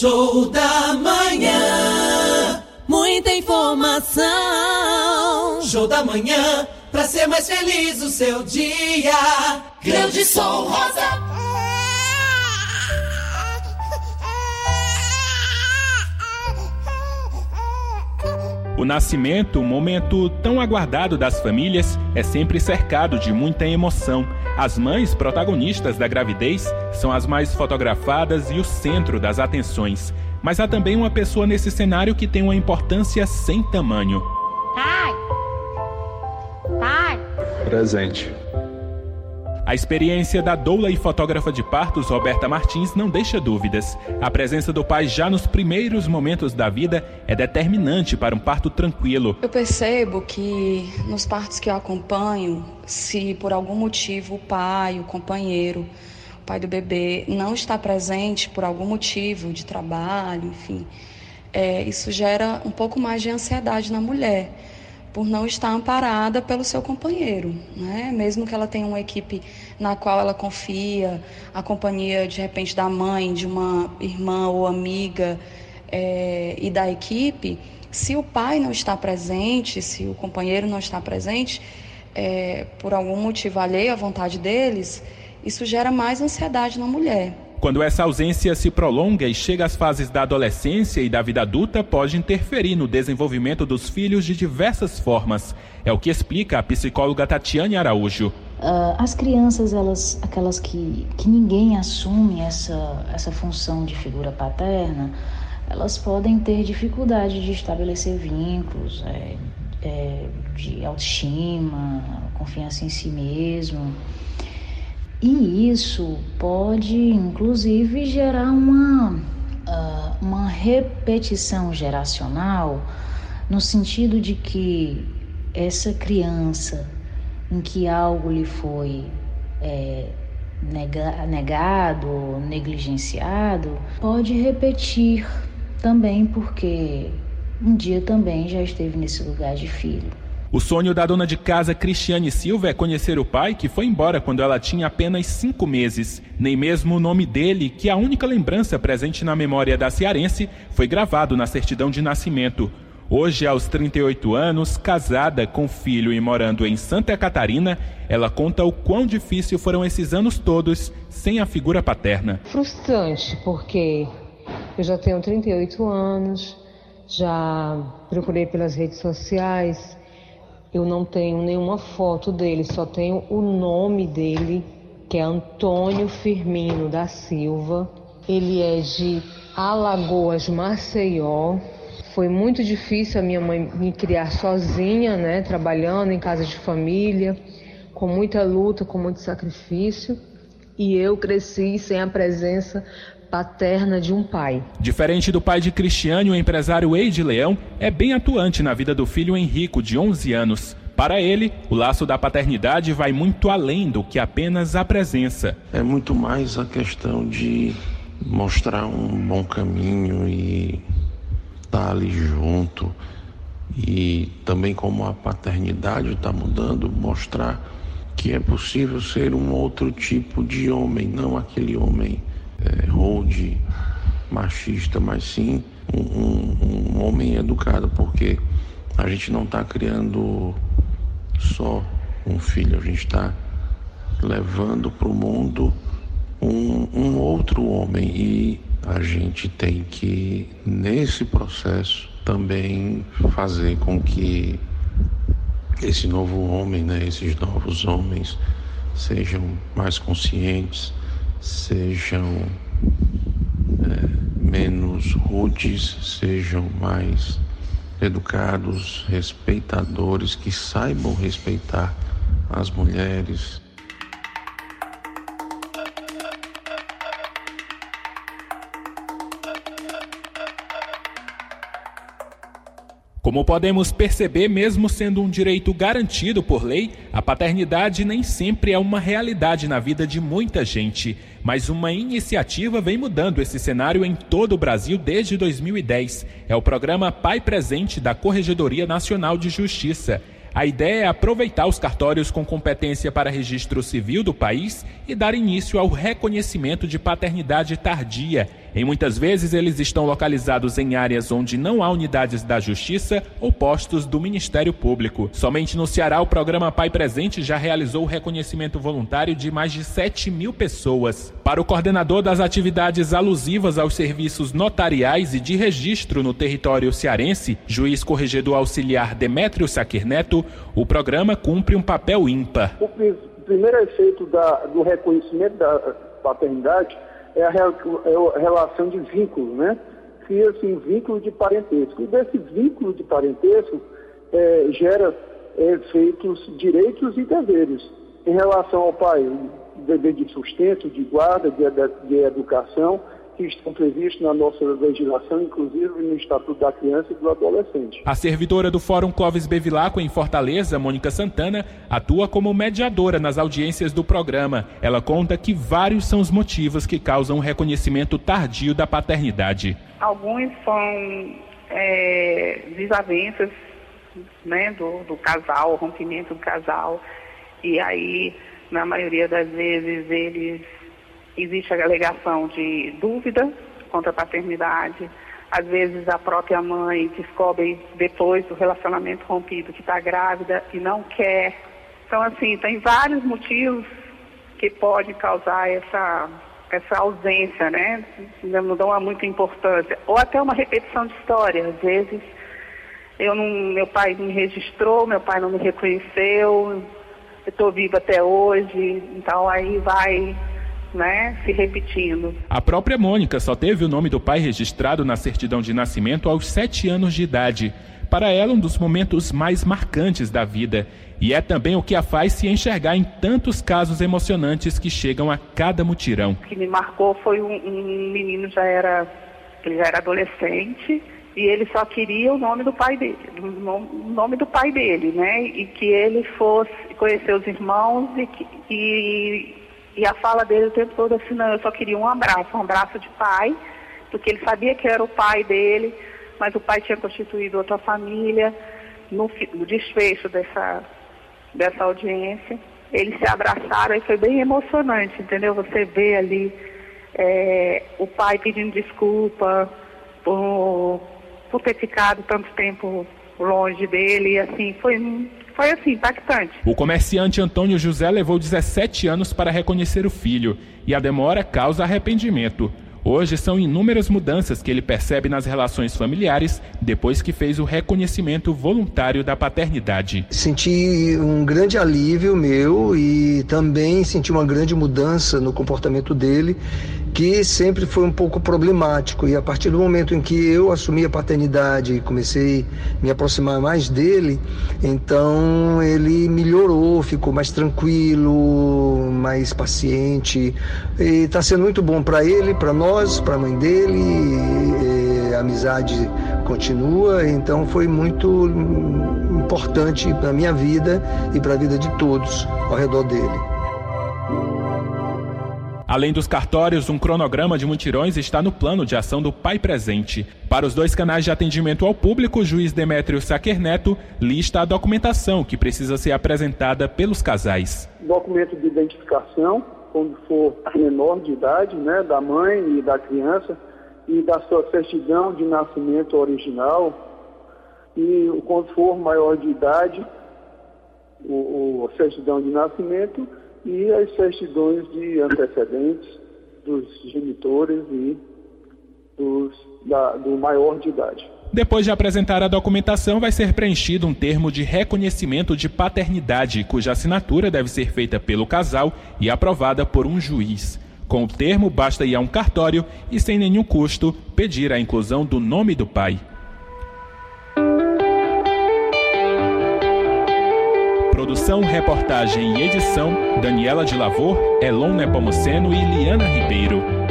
Show da Manhã. Muita informação. Show da Manhã, pra ser mais feliz o seu dia. Grande Sol Rosa. O nascimento, momento tão aguardado das famílias, é sempre cercado de muita emoção. As mães protagonistas da gravidez são as mais fotografadas e o centro das atenções. Mas há também uma pessoa nesse cenário que tem uma importância sem tamanho. Pai! Pai! Presente. A experiência da doula e fotógrafa de partos, Roberta Martins, não deixa dúvidas. A presença do pai já nos primeiros momentos da vida é determinante para um parto tranquilo. Eu percebo que nos partos que eu acompanho, se por algum motivo o pai, o companheiro, o pai do bebê não está presente por algum motivo de trabalho, enfim, isso gera um pouco mais de ansiedade na mulher, por não estar amparada pelo seu companheiro, né? Mesmo que ela tenha uma equipe na qual ela confia, a companhia, de repente, da mãe, de uma irmã ou amiga e da equipe, se o pai não está presente, se o companheiro não está presente, por algum motivo alheio à vontade deles, isso gera mais ansiedade na mulher. Quando essa ausência se prolonga e chega às fases da adolescência e da vida adulta, pode interferir no desenvolvimento dos filhos de diversas formas. É o que explica a psicóloga Tatiane Araújo. As crianças, aquelas que ninguém assume essa função de figura paterna, elas podem ter dificuldade de estabelecer vínculos, de autoestima, confiança em si mesmo. E isso pode, inclusive, gerar uma repetição geracional, no sentido de que essa criança em que algo lhe foi negado, negligenciado, pode repetir também, porque um dia também já esteve nesse lugar de filho. O sonho da dona de casa Cristiane Silva é conhecer o pai, que foi embora quando ela tinha apenas 5 meses. Nem mesmo o nome dele, que a única lembrança presente na memória da cearense, foi gravado na certidão de nascimento. Hoje, aos 38 anos, casada, com filho e morando em Santa Catarina, ela conta o quão difícil foram esses anos todos sem a figura paterna. Frustrante, porque eu já tenho 38 anos, já procurei pelas redes sociais. Eu não tenho nenhuma foto dele, só tenho o nome dele, que é Antônio Firmino da Silva. Ele é de Alagoas, Maceió. Foi muito difícil a minha mãe me criar sozinha, né, trabalhando em casa de família, com muita luta, com muito sacrifício. E eu cresci sem a presença paterna de um pai. Diferente do pai de Cristiane, o empresário Eide Leão é bem atuante na vida do filho Henrico, de 11 anos. Para ele, o laço da paternidade vai muito além do que apenas a presença. É muito mais a questão de mostrar um bom caminho e estar ali junto. E também, como a paternidade está mudando, mostrar que é possível ser um outro tipo de homem, não aquele homem rude, machista, mas sim um homem educado, porque a gente não está criando só um filho, a gente está levando para o mundo um outro homem, e a gente tem que, nesse processo, também fazer com que esse novo homem, né, esses novos homens, sejam mais conscientes, sejam menos rudes, sejam mais educados, respeitadores, que saibam respeitar as mulheres. Como podemos perceber, mesmo sendo um direito garantido por lei, a paternidade nem sempre é uma realidade na vida de muita gente. Mas uma iniciativa vem mudando esse cenário em todo o Brasil desde 2010. É o programa Pai Presente da Corregedoria Nacional de Justiça. A ideia é aproveitar os cartórios com competência para registro civil do país e dar início ao reconhecimento de paternidade tardia. E muitas vezes eles estão localizados em áreas onde não há unidades da Justiça ou postos do Ministério Público. Somente no Ceará, o programa Pai Presente já realizou o reconhecimento voluntário de mais de 7 mil pessoas. Para o coordenador das atividades alusivas aos serviços notariais e de registro no território cearense, juiz corregedor auxiliar Demétrio Saquir Neto, o programa cumpre um papel ímpar. O primeiro efeito do reconhecimento da paternidade é a relação de vínculo, né? Cria-se um vínculo de parentesco. E desse vínculo de parentesco gera efeitos, direitos e deveres. Em relação ao pai, o dever de sustento, de guarda, de educação, que estão previstos na nossa legislação, inclusive no Estatuto da Criança e do Adolescente. A servidora do Fórum Clóvis Beviláqua, em Fortaleza, Mônica Santana, atua como mediadora nas audiências do programa. Ela conta que vários são os motivos que causam o reconhecimento tardio da paternidade. Alguns são desavenças, né, do casal, rompimento do casal. E aí, na maioria das vezes, existe a alegação de dúvida contra a paternidade. Às vezes a própria mãe descobre depois do relacionamento rompido que está grávida e não quer. Então, assim, tem vários motivos que podem causar essa ausência, né? Não dão muita importância. Ou até uma repetição de história. Às vezes meu pai me registrou, meu pai não me reconheceu, eu estou viva até hoje, então aí vai... né, se repetindo. A própria Mônica só teve o nome do pai registrado na certidão de nascimento aos 7 anos de idade. Para ela, um dos momentos mais marcantes da vida. E é também o que a faz se enxergar em tantos casos emocionantes que chegam a cada mutirão. O que me marcou foi um menino, ele já era adolescente, e ele só queria o nome do pai dele, né? E que ele fosse conhecer os irmãos E a fala dele o tempo todo assim, não, eu só queria um abraço de pai, porque ele sabia que era o pai dele, mas o pai tinha constituído outra família. No desfecho dessa audiência, eles se abraçaram e foi bem emocionante, entendeu? Você vê ali o pai pedindo desculpa por ter ficado tanto tempo longe dele, e assim, foi assim, impactante. O comerciante Antônio José levou 17 anos para reconhecer o filho, e a demora causa arrependimento. Hoje são inúmeras mudanças que ele percebe nas relações familiares depois que fez o reconhecimento voluntário da paternidade. Senti um grande alívio meu e também senti uma grande mudança no comportamento dele, que sempre foi um pouco problemático. E a partir do momento em que eu assumi a paternidade e comecei a me aproximar mais dele, então ele melhorou, ficou mais tranquilo, mais paciente. E está sendo muito bom para ele, para nós, para a mãe dele. A amizade continua, então foi muito importante para a minha vida e para a vida de todos ao redor dele. Além dos cartórios, um cronograma de mutirões está no plano de ação do Pai Presente. Para os 2 canais de atendimento ao público, o juiz Demétrio Saquir Neto lista a documentação que precisa ser apresentada pelos casais. Documento de identificação, quando for menor de idade, né, da mãe e da criança, e da sua certidão de nascimento original, e quando for maior de idade, a certidão de nascimento, e as certidões de antecedentes dos genitores e do maior de idade. Depois de apresentar a documentação, vai ser preenchido um termo de reconhecimento de paternidade, cuja assinatura deve ser feita pelo casal e aprovada por um juiz. Com o termo, basta ir a um cartório e, sem nenhum custo, pedir a inclusão do nome do pai. Produção, reportagem e edição, Daniela de Lavor, Elon Nepomuceno e Liana Ribeiro.